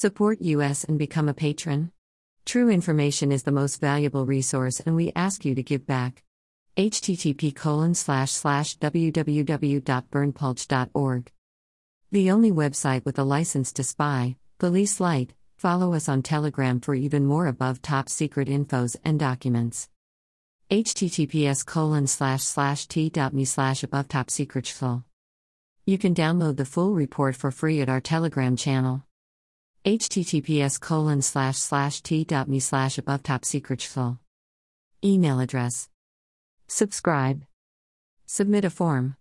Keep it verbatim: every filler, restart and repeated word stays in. Support us and become a patron. True information is the most valuable resource, and we ask you to give back. H T T P colon slash slash w w w dot burnpulch dot org. The only website with a license to spy, police light. Follow us on Telegram for even more above top secret infos and documents. H T T P S colon slash slash t dot m e slash above top secret schl. You can download the full report for free at our Telegram channel. H T T P S colon slash slash t dot m e slash above top secret schl. Email address. Subscribe. Submit a form.